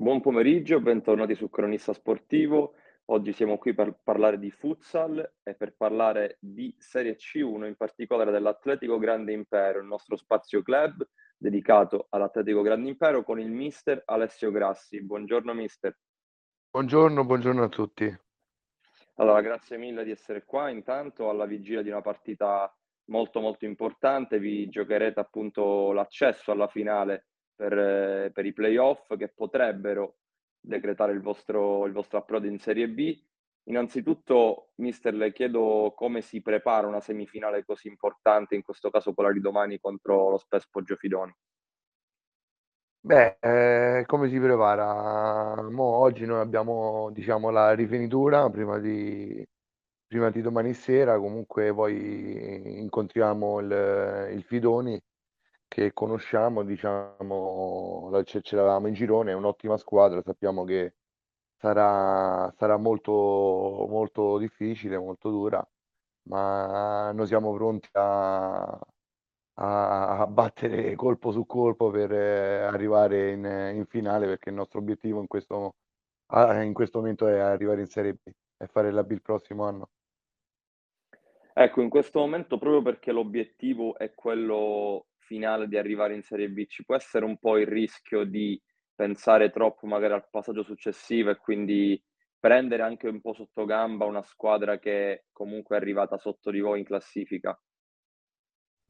Buon pomeriggio, bentornati su Cronista Sportivo. Oggi siamo qui per parlare di futsal e per parlare di Serie C1, in particolare dell'Atletico Grande Impero, il nostro spazio club dedicato all'Atletico Grande Impero con il mister Alessio Grassi. Buongiorno mister. Buongiorno a tutti. Allora, grazie mille di essere qua intanto alla vigilia di una partita molto importante. Vi giocherete appunto l'accesso alla finale per i play-off che potrebbero decretare il vostro approdo in Serie B. Innanzitutto, mister, le chiedo come si prepara una semifinale così importante, in questo caso quella di domani contro lo Spes Poggio Fidoni. Come si prepara? Oggi noi abbiamo, diciamo, la rifinitura prima di domani sera. Comunque poi incontriamo il Fidoni, che conosciamo, diciamo, ce l'avevamo in girone, è un'ottima squadra, sappiamo che sarà molto difficile, molto dura, ma noi siamo pronti a battere colpo su colpo per arrivare in finale, perché il nostro obiettivo in questo momento è arrivare in Serie B e fare la B il prossimo anno. Ecco, in questo momento, proprio perché l'obiettivo è quello finale di arrivare in Serie B, ci può essere un po' il rischio di pensare troppo magari al passaggio successivo e quindi prendere anche un po' sotto gamba una squadra che comunque è arrivata sotto di voi in classifica?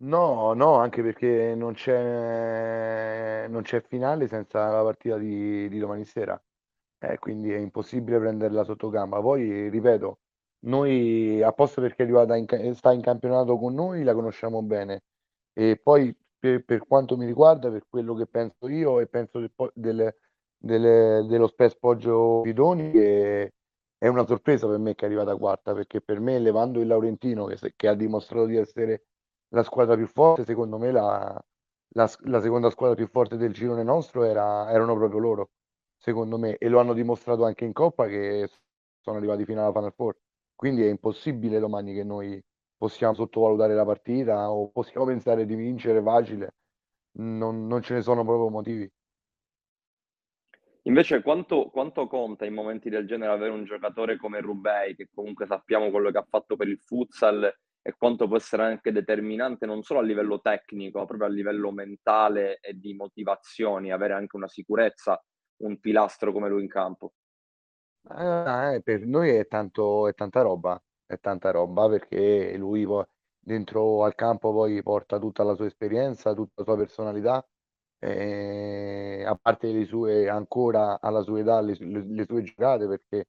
No, anche perché non c'è finale senza la partita di domani sera, quindi è impossibile prenderla sotto gamba. Poi ripeto, noi apposta perché è arrivata sta in campionato con noi, la conosciamo bene, e poi per quanto mi riguarda, per quello che penso io e penso dello Spes Poggio Fidoni, che è una sorpresa per me che è arrivata quarta, perché per me, levando il Laurentino che ha dimostrato di essere la squadra più forte, secondo me la seconda squadra più forte del girone nostro erano proprio loro, secondo me, e lo hanno dimostrato anche in Coppa, che sono arrivati fino alla Final Four. Quindi è impossibile domani che noi possiamo sottovalutare la partita o possiamo pensare di vincere facile. Non ce ne sono proprio motivi. Invece quanto conta in momenti del genere avere un giocatore come Rubei, che comunque sappiamo quello che ha fatto per il futsal, e quanto può essere anche determinante non solo a livello tecnico, ma proprio a livello mentale e di motivazioni, avere anche una sicurezza, un pilastro come lui in campo? Per noi è tanta roba, perché lui poi, dentro al campo, poi porta tutta la sua esperienza, tutta la sua personalità, a parte le sue, ancora alla sua età, le sue giocate, perché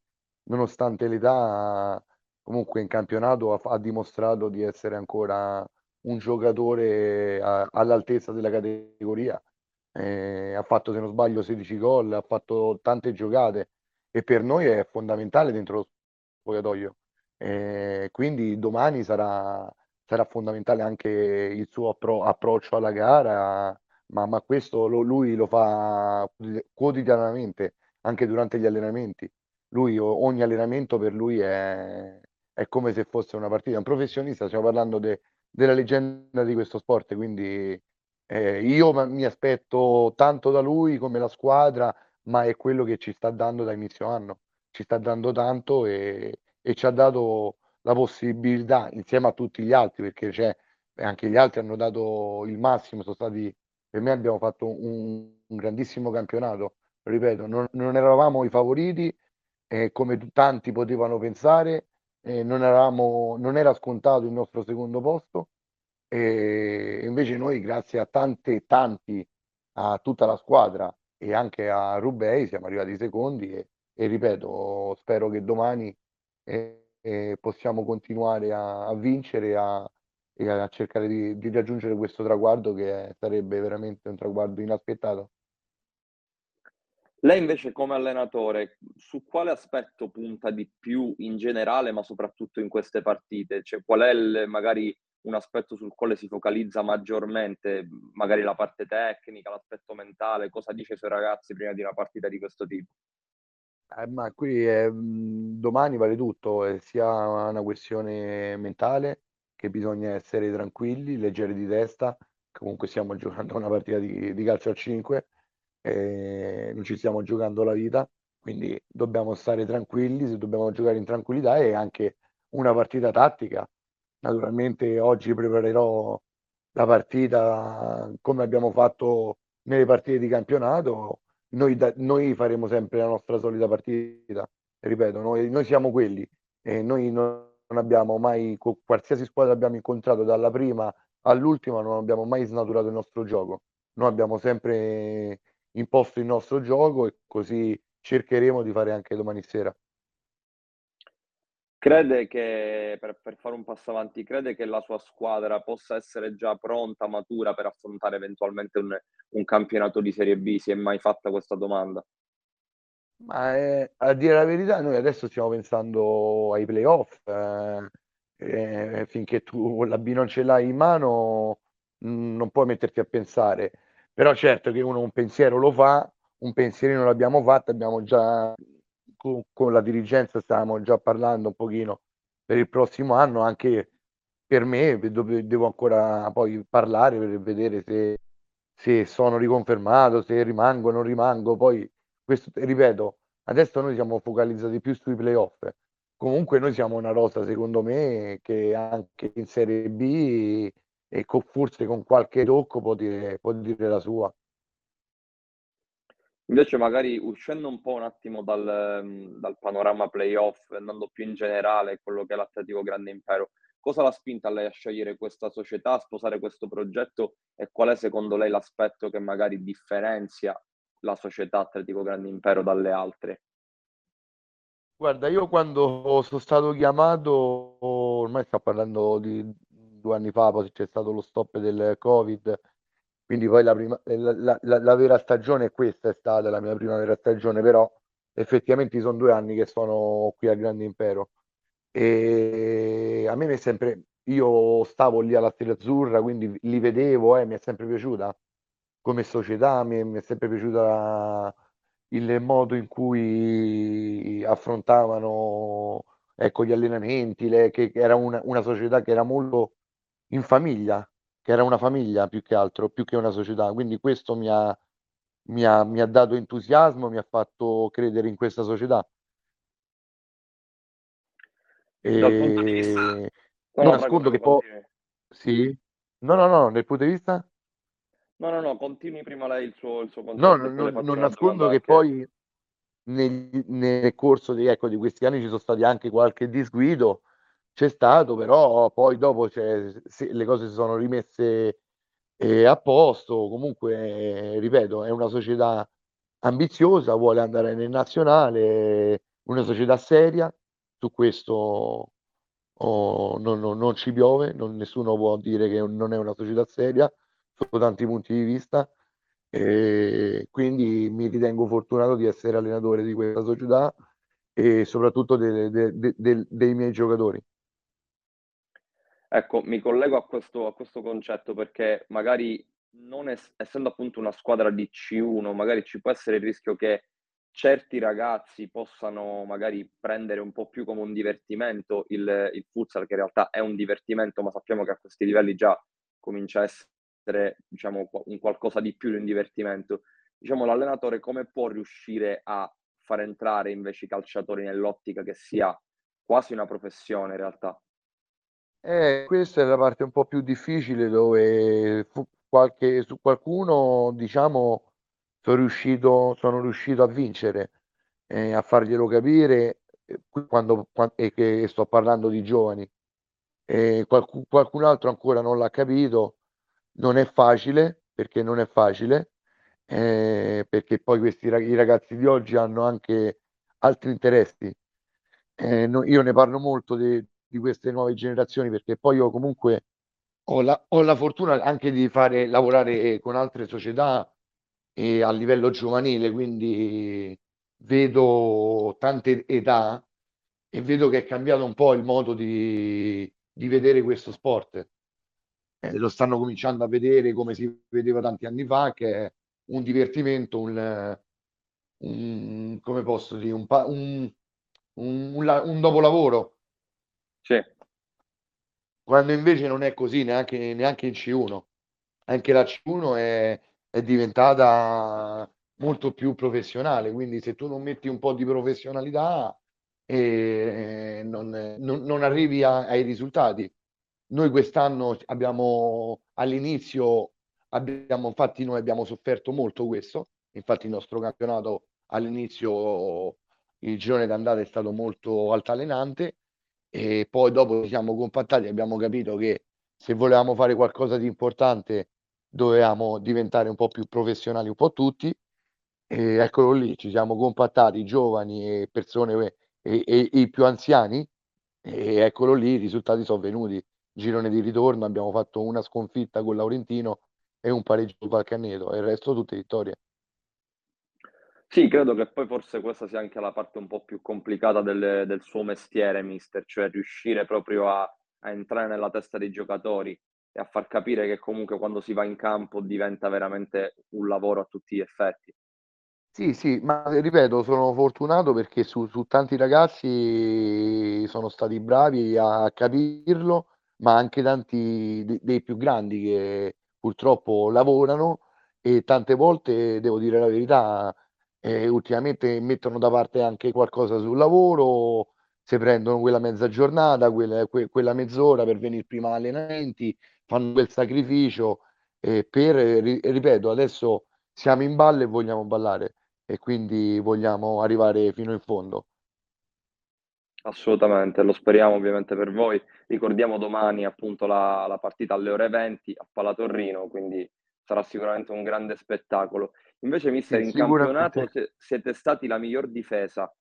nonostante l'età comunque in campionato ha dimostrato di essere ancora un giocatore all'altezza della categoria. Ha fatto, se non sbaglio, 16 gol, ha fatto tante giocate e per noi è fondamentale dentro lo spogliatoio. Quindi domani sarà fondamentale anche il suo approccio alla gara, ma questo lui lo fa quotidianamente, anche durante gli allenamenti. Lui, ogni allenamento per lui è come se fosse una partita. Un professionista, stiamo parlando della leggenda di questo sport, quindi io mi aspetto tanto da lui come la squadra, ma è quello che ci sta dando da inizio anno, ci sta dando tanto e ci ha dato la possibilità, insieme a tutti gli altri, perché anche gli altri hanno dato il massimo, per me abbiamo fatto un grandissimo campionato. Ripeto, non eravamo i favoriti, come tanti potevano pensare, non era scontato il nostro secondo posto, e invece noi, grazie a tanti, a tutta la squadra e anche a Rubei, siamo arrivati secondi e ripeto, spero che domani e possiamo continuare a vincere e a cercare di raggiungere questo traguardo, che sarebbe veramente un traguardo inaspettato. Lei invece, come allenatore, su quale aspetto punta di più in generale, ma soprattutto in queste partite? Cioè, qual è magari un aspetto sul quale si focalizza maggiormente, magari la parte tecnica, l'aspetto mentale? Cosa dice ai suoi ragazzi prima di una partita di questo tipo? Ma qui domani vale tutto, sia una questione mentale, che bisogna essere tranquilli, leggeri di testa, comunque stiamo giocando una partita di calcio a 5, non ci stiamo giocando la vita, quindi dobbiamo stare tranquilli, se dobbiamo giocare in tranquillità, e anche una partita tattica. Naturalmente oggi preparerò la partita come abbiamo fatto nelle partite di campionato. Noi faremo sempre la nostra solita partita, ripeto, noi siamo quelli, e noi non abbiamo mai, qualsiasi squadra abbiamo incontrato dalla prima all'ultima, non abbiamo mai snaturato il nostro gioco, noi abbiamo sempre imposto il nostro gioco, e così cercheremo di fare anche domani sera. Crede che, per fare un passo avanti, crede che la sua squadra possa essere già pronta, matura per affrontare eventualmente un campionato di Serie B? Si è mai fatta questa domanda? Ma a dire la verità, noi adesso stiamo pensando ai playoff, finché tu la B non ce l'hai in mano non puoi metterti a pensare, però certo che uno un pensiero lo fa, un pensierino l'abbiamo fatto, abbiamo già con la dirigenza stavamo già parlando un pochino per il prossimo anno, anche per me devo ancora poi parlare per vedere se sono riconfermato, se rimango o non rimango. Poi questo, ripeto, adesso noi siamo focalizzati più sui playoff. Comunque noi siamo una rosa, secondo me, che anche in Serie B e forse con qualche tocco può dire la sua. Invece magari uscendo un po' un attimo dal panorama playoff, andando più in generale quello che è l'Atletico Grande Impero, cosa l'ha spinta lei a scegliere questa società, a sposare questo progetto, e qual è secondo lei l'aspetto che magari differenzia la società Atletico Grande Impero dalle altre? Guarda, io quando sono stato chiamato, ormai sto parlando di 2 anni fa, poi c'è stato lo stop del Covid, quindi poi la vera stagione è questa, è stata la mia prima vera stagione, però effettivamente sono 2 anni che sono qui al Grande Impero, e a me mi è sempre, io stavo lì alla Stella Azzurra, quindi li vedevo, mi è sempre piaciuta come società, mi è sempre piaciuta il modo in cui affrontavano, ecco, gli allenamenti, che era una società che era molto in famiglia, che era una famiglia più che altro, più che una società, quindi questo mi ha dato entusiasmo, mi ha fatto credere in questa società. Dal punto di vista... Non nascondo che può... Sì? No, dal punto di vista? No, continui prima lei il suo contesto. No, non nascondo che poi nel corso di questi anni ci sono stati anche qualche disguido, c'è stato, però poi dopo le cose si sono rimesse a posto. Comunque, ripeto, è una società ambiziosa, vuole andare nel nazionale, una società seria, su questo non ci piove, nessuno può dire che non è una società seria sotto tanti punti di vista, e quindi mi ritengo fortunato di essere allenatore di questa società e soprattutto dei miei giocatori. Ecco, mi collego a questo concetto, perché magari essendo appunto una squadra di C1, magari ci può essere il rischio che certi ragazzi possano magari prendere un po' più come un divertimento il futsal, che in realtà è un divertimento, ma sappiamo che a questi livelli già comincia a essere, diciamo, un qualcosa di più di un divertimento. Diciamo, l'allenatore come può riuscire a far entrare invece i calciatori nell'ottica che sia quasi una professione in realtà? Questa è la parte un po' più difficile, dove su qualcuno, diciamo, sono riuscito a vincere, a farglielo capire, che sto parlando di giovani, qualcun altro ancora non l'ha capito. Non è facile, perché non è facile, perché poi i ragazzi di oggi hanno anche altri interessi. Io ne parlo molto di queste nuove generazioni, perché poi io comunque ho la fortuna anche di fare lavorare con altre società e a livello giovanile, quindi vedo tante età e vedo che è cambiato un po' il modo di vedere questo sport. Lo stanno cominciando a vedere come si vedeva tanti anni fa, che è un divertimento, come posso dire, un dopolavoro. Sì. Quando invece non è così neanche in C1. Anche la C1 è diventata molto più professionale, quindi se tu non metti un po' di professionalità non arrivi ai risultati. Noi quest'anno abbiamo sofferto molto questo, infatti il nostro campionato all'inizio, il girone d'andata è stato molto altalenante e poi dopo ci siamo compattati e abbiamo capito che se volevamo fare qualcosa di importante dovevamo diventare un po' più professionali un po' tutti, e eccolo lì, ci siamo compattati giovani e persone e i più anziani, e eccolo lì i risultati sono venuti. Girone di ritorno abbiamo fatto una sconfitta con Laurentino e un pareggio con Valcanneto e il resto tutte vittorie. Sì, credo che poi forse questa sia anche la parte un po' più complicata del suo mestiere, mister, cioè riuscire proprio a entrare nella testa dei giocatori e a far capire che comunque quando si va in campo diventa veramente un lavoro a tutti gli effetti. Sì, ma ripeto, sono fortunato perché su tanti ragazzi sono stati bravi a capirlo, ma anche tanti dei più grandi che purtroppo lavorano e tante volte, devo dire la verità, ultimamente mettono da parte anche qualcosa sul lavoro, se prendono quella mezza giornata, quella mezz'ora per venire prima agli allenamenti, fanno quel sacrificio ripeto, adesso siamo in ballo e vogliamo ballare e quindi vogliamo arrivare fino in fondo. Assolutamente, lo speriamo ovviamente per voi. Ricordiamo domani appunto la partita alle ore 20 a Palatorrino, quindi sarà sicuramente un grande spettacolo. Invece mister, in campionato siete stati la miglior difesa,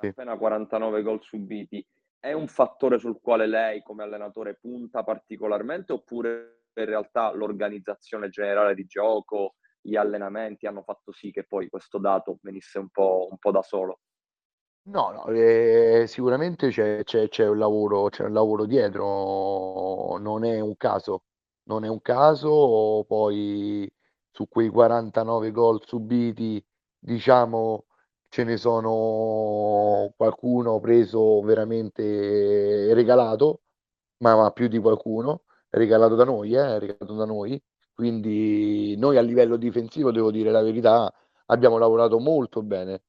con appena 49 gol subiti. È un fattore sul quale lei come allenatore punta particolarmente oppure in realtà l'organizzazione generale di gioco, gli allenamenti hanno fatto sì che poi questo dato venisse un po' da solo? No, sicuramente c'è un lavoro dietro, non è un caso, poi su quei 49 gol subiti, diciamo, ce ne sono qualcuno preso veramente regalato, ma più di qualcuno, regalato da noi, quindi noi a livello difensivo, devo dire la verità, abbiamo lavorato molto bene,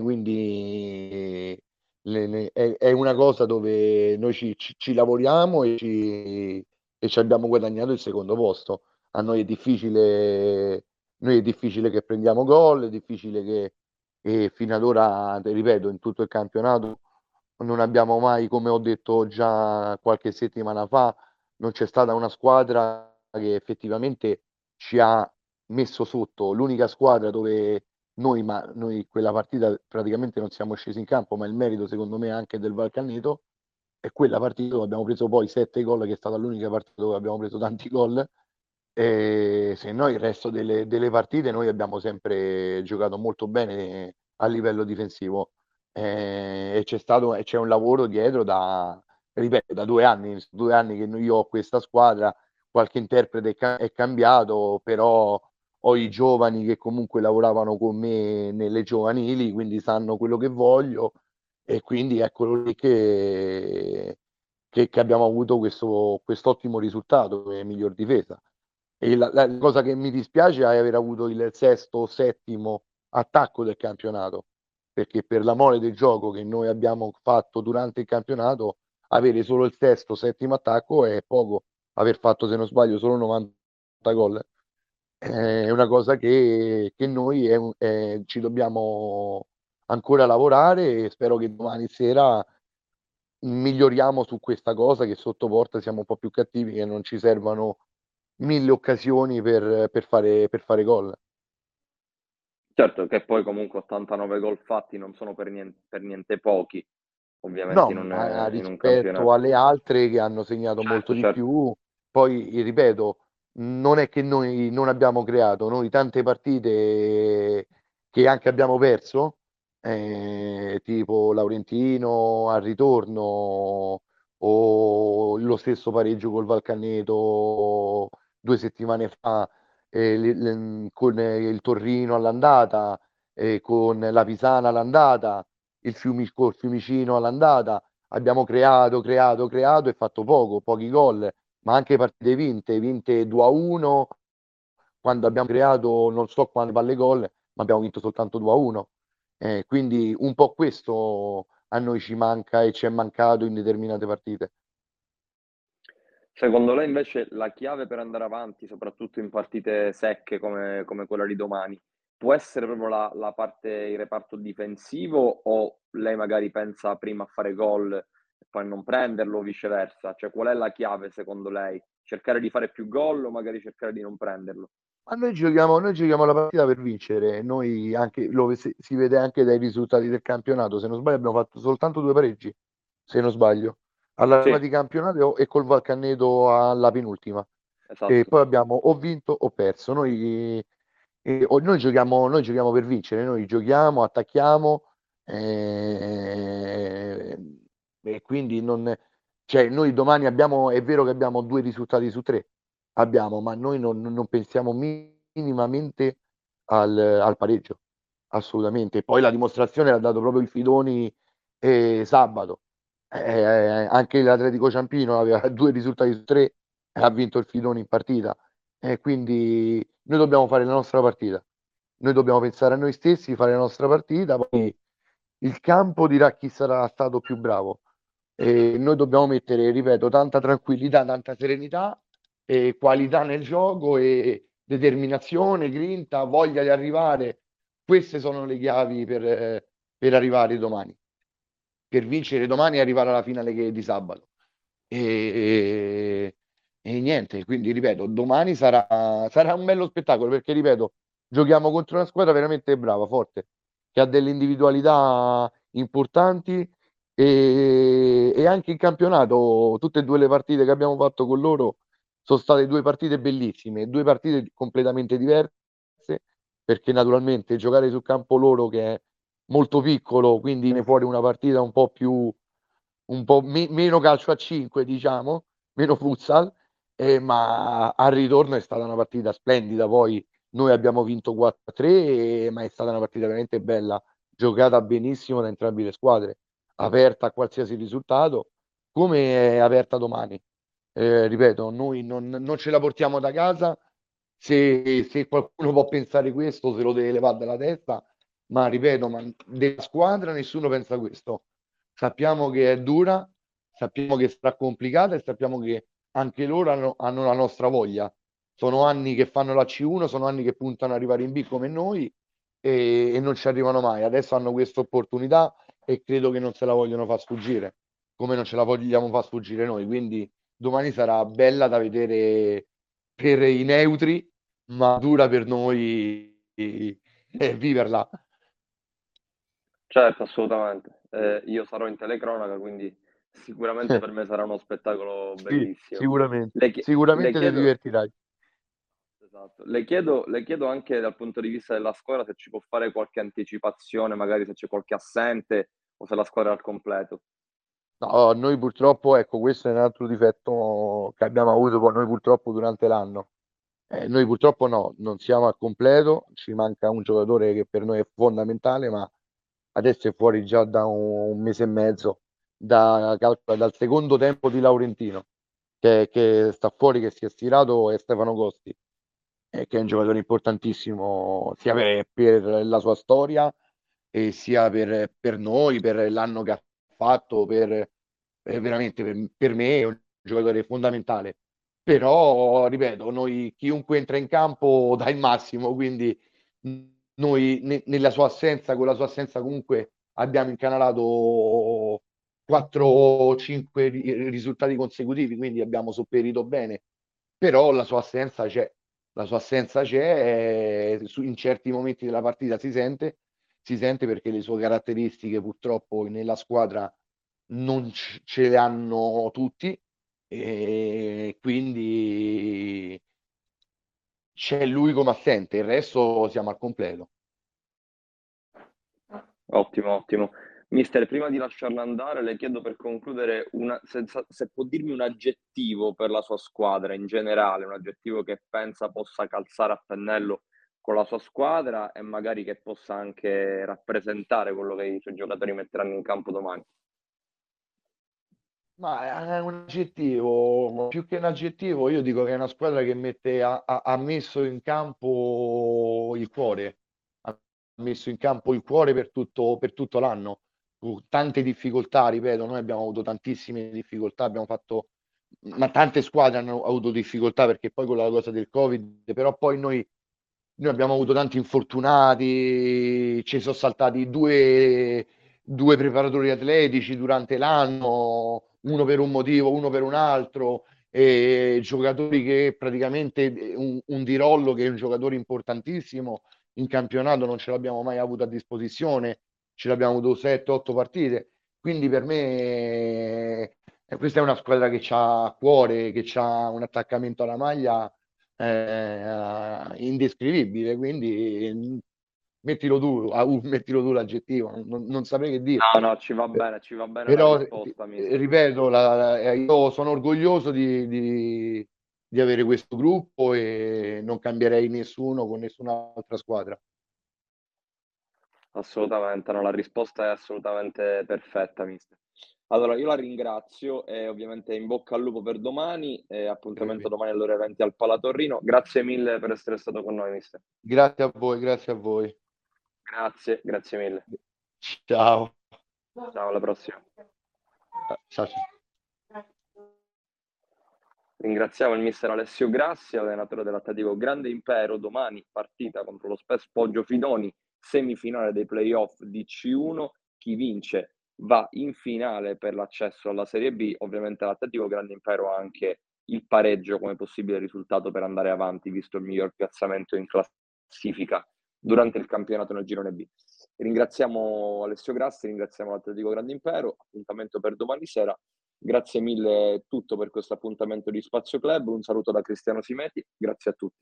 quindi è una cosa dove noi ci lavoriamo e ci abbiamo guadagnato il secondo posto. A noi è difficile che prendiamo gol, è difficile che fino ad ora, ripeto, in tutto il campionato non abbiamo mai, come ho detto già qualche settimana fa, non c'è stata una squadra che effettivamente ci ha messo sotto. L'unica squadra dove noi quella partita praticamente non siamo scesi in campo, ma il merito secondo me anche del Valcanneto è quella partita dove abbiamo preso poi 7 gol, che è stata l'unica partita dove abbiamo preso tanti gol, e se no il resto delle partite noi abbiamo sempre giocato molto bene a livello difensivo, e c'è un lavoro dietro da 2 anni che io ho questa squadra, qualche interprete è cambiato, però ho i giovani che comunque lavoravano con me nelle giovanili, quindi sanno quello che voglio, e quindi eccolo lì che abbiamo avuto quest'ottimo risultato, che è miglior difesa. E la cosa che mi dispiace è aver avuto il sesto o settimo attacco del campionato, perché per la mole del gioco che noi abbiamo fatto durante il campionato, avere solo il sesto o settimo attacco è poco, aver fatto, se non sbaglio, solo 90 gol. È una cosa che noi ci dobbiamo ancora lavorare, e spero che domani sera miglioriamo su questa cosa, che sotto porta siamo un po' più cattivi, che non ci servano 1000 occasioni per fare gol. Certo che poi comunque 89 gol fatti non sono per niente pochi, ovviamente, no, non è, rispetto alle altre che hanno segnato molto di più. Poi ripeto, non è che noi non abbiamo creato, noi tante partite che anche abbiamo perso, tipo Laurentino al ritorno o lo stesso pareggio col Valcanneto 2 settimane fa, con il Torrino all'andata, con la Pisana all'andata, col Fiumicino all'andata, abbiamo creato e fatto pochi gol, ma anche partite vinte 2-1 quando abbiamo creato non so quante palle gol, ma abbiamo vinto soltanto 2-1. Quindi un po' questo a noi ci manca e ci è mancato in determinate partite. Secondo lei invece la chiave per andare avanti, soprattutto in partite secche come quella di domani, può essere proprio la parte, il reparto difensivo, o lei magari pensa prima a fare gol e poi non prenderlo, o viceversa? Cioè, qual è la chiave secondo lei? Cercare di fare più gol o magari cercare di non prenderlo? Ma noi giochiamo la partita per vincere, noi anche, lo si vede anche dai risultati del campionato. Se non sbaglio abbiamo fatto soltanto 2 pareggi, se non sbaglio, alla prima di campionato e col Valcanneto alla penultima. Esatto. E poi abbiamo o vinto o perso. Noi giochiamo per vincere, noi giochiamo, attacchiamo, e quindi non, cioè, noi domani abbiamo, è vero che abbiamo 2 risultati su 3, abbiamo, ma noi non pensiamo minimamente al pareggio, assolutamente. Poi la dimostrazione l'ha dato proprio il Fidoni sabato. Anche l'Atletico Ciampino aveva 2 risultati su 3 e ha vinto il Fidoni in partita. Quindi noi dobbiamo fare la nostra partita, noi dobbiamo pensare a noi stessi, fare la nostra partita, poi il campo dirà chi sarà stato più bravo. Noi dobbiamo mettere, ripeto, tanta tranquillità, tanta serenità, qualità nel gioco, e determinazione, grinta, voglia di arrivare. Queste sono le chiavi per arrivare domani, per vincere domani e arrivare alla finale che è di sabato. E niente, quindi ripeto, domani sarà un bello spettacolo, perché ripeto, giochiamo contro una squadra veramente brava, forte, che ha delle individualità importanti, e anche in campionato tutte e 2 le partite che abbiamo fatto con loro sono state 2 partite bellissime, 2 partite completamente diverse, perché naturalmente giocare sul campo loro, che è molto piccolo, quindi viene fuori una partita un po' più, meno calcio a 5, diciamo, meno futsal, ma al ritorno è stata una partita splendida. Poi noi abbiamo vinto 4-3, ma è stata una partita veramente bella, giocata benissimo da entrambe le squadre, aperta a qualsiasi risultato, come è aperta domani. Ripeto, noi non ce la portiamo da casa. Se qualcuno può pensare questo, se lo deve levare dalla testa, ma ripeto, della squadra nessuno pensa questo. Sappiamo che è dura, sappiamo che sarà complicata, e sappiamo che anche loro hanno la nostra voglia. Sono anni che fanno la C1, sono anni che puntano ad arrivare in B come noi, e non ci arrivano mai. Adesso hanno questa opportunità e credo che non se la vogliono far sfuggire, come non ce la vogliamo far sfuggire noi. Quindi domani sarà bella da vedere per i neutri, ma dura per noi viverla. Certo, assolutamente. Io sarò in telecronaca, quindi sicuramente per me sarà uno spettacolo bellissimo. Sì, sicuramente ti divertirai. Esatto. Le chiedo anche dal punto di vista della squadra se ci può fare qualche anticipazione, magari se c'è qualche assente o se la squadra è al completo. No, noi purtroppo, ecco, questo è un altro difetto che abbiamo avuto noi purtroppo durante l'anno. Noi purtroppo non siamo al completo, ci manca un giocatore che per noi è fondamentale, ma adesso è fuori già da un mese e mezzo dal secondo tempo di Laurentino, che sta fuori, che si è stirato, è Stefano Costi, che è un giocatore importantissimo sia per la sua storia, e sia per noi, per l'anno che ha fatto, veramente per me è un giocatore fondamentale. Però ripeto, noi, chiunque entra in campo dà il massimo, quindi noi nella sua assenza, con la sua assenza comunque abbiamo incanalato 4 o 5 risultati consecutivi, quindi abbiamo sopperito bene. Però la sua assenza c'è, in certi momenti della partita si sente, perché le sue caratteristiche purtroppo nella squadra non ce le hanno tutti, e quindi c'è lui come assente, il resto siamo al completo. Ottimo. Mister, prima di lasciarla andare, le chiedo per concludere se può dirmi un aggettivo per la sua squadra in generale, un aggettivo che pensa possa calzare a pennello con la sua squadra e magari che possa anche rappresentare quello che i suoi giocatori metteranno in campo domani. Ma è un aggettivo, più che un aggettivo, io dico che è una squadra che ha messo in campo il cuore, ha messo in campo il cuore per tutto l'anno, tante difficoltà, ripeto, noi abbiamo avuto tantissime difficoltà, ma tante squadre hanno avuto difficoltà, perché poi con la cosa del Covid, però poi noi abbiamo avuto tanti infortunati, ci sono saltati due preparatori atletici durante l'anno, uno per un motivo, uno per un altro, e giocatori che praticamente un Di Rollo, che è un giocatore importantissimo in campionato, non ce l'abbiamo mai avuto a disposizione, ce l'abbiamo avuto 7-8 partite. Quindi per me questa è una squadra che ha cuore, che ha un attaccamento alla maglia indescrivibile, quindi mettilo tu l'aggettivo, non saprei che dire. No, ci va bene. Però, ripeto, io sono orgoglioso di avere questo gruppo e non cambierei nessuno con nessun'altra squadra. Assolutamente, no, la risposta è assolutamente perfetta, mister. Allora, io la ringrazio e ovviamente in bocca al lupo per domani, e appuntamento domani alle ore 20 al Palatorrino. Grazie mille per essere stato con noi, mister. Grazie a voi, grazie a voi. Grazie mille. Ciao. Ciao, alla prossima. Ciao. Ringraziamo il mister Alessio Grassi, allenatore dell'Atletico Grande Impero. Domani partita contro lo Spes Poggio Fidoni, semifinale dei playoff di C1. Chi vince va in finale per l'accesso alla Serie B. Ovviamente l'Atletico Grande Impero ha anche il pareggio come possibile risultato per andare avanti, visto il miglior piazzamento in classifica durante il campionato nel girone B. Ringraziamo Alessio Grassi, ringraziamo l'Atletico Grande Impero, appuntamento per domani sera. Grazie mille tutto per questo appuntamento di Spazio Club, un saluto da Cristiano Simeti, grazie a tutti.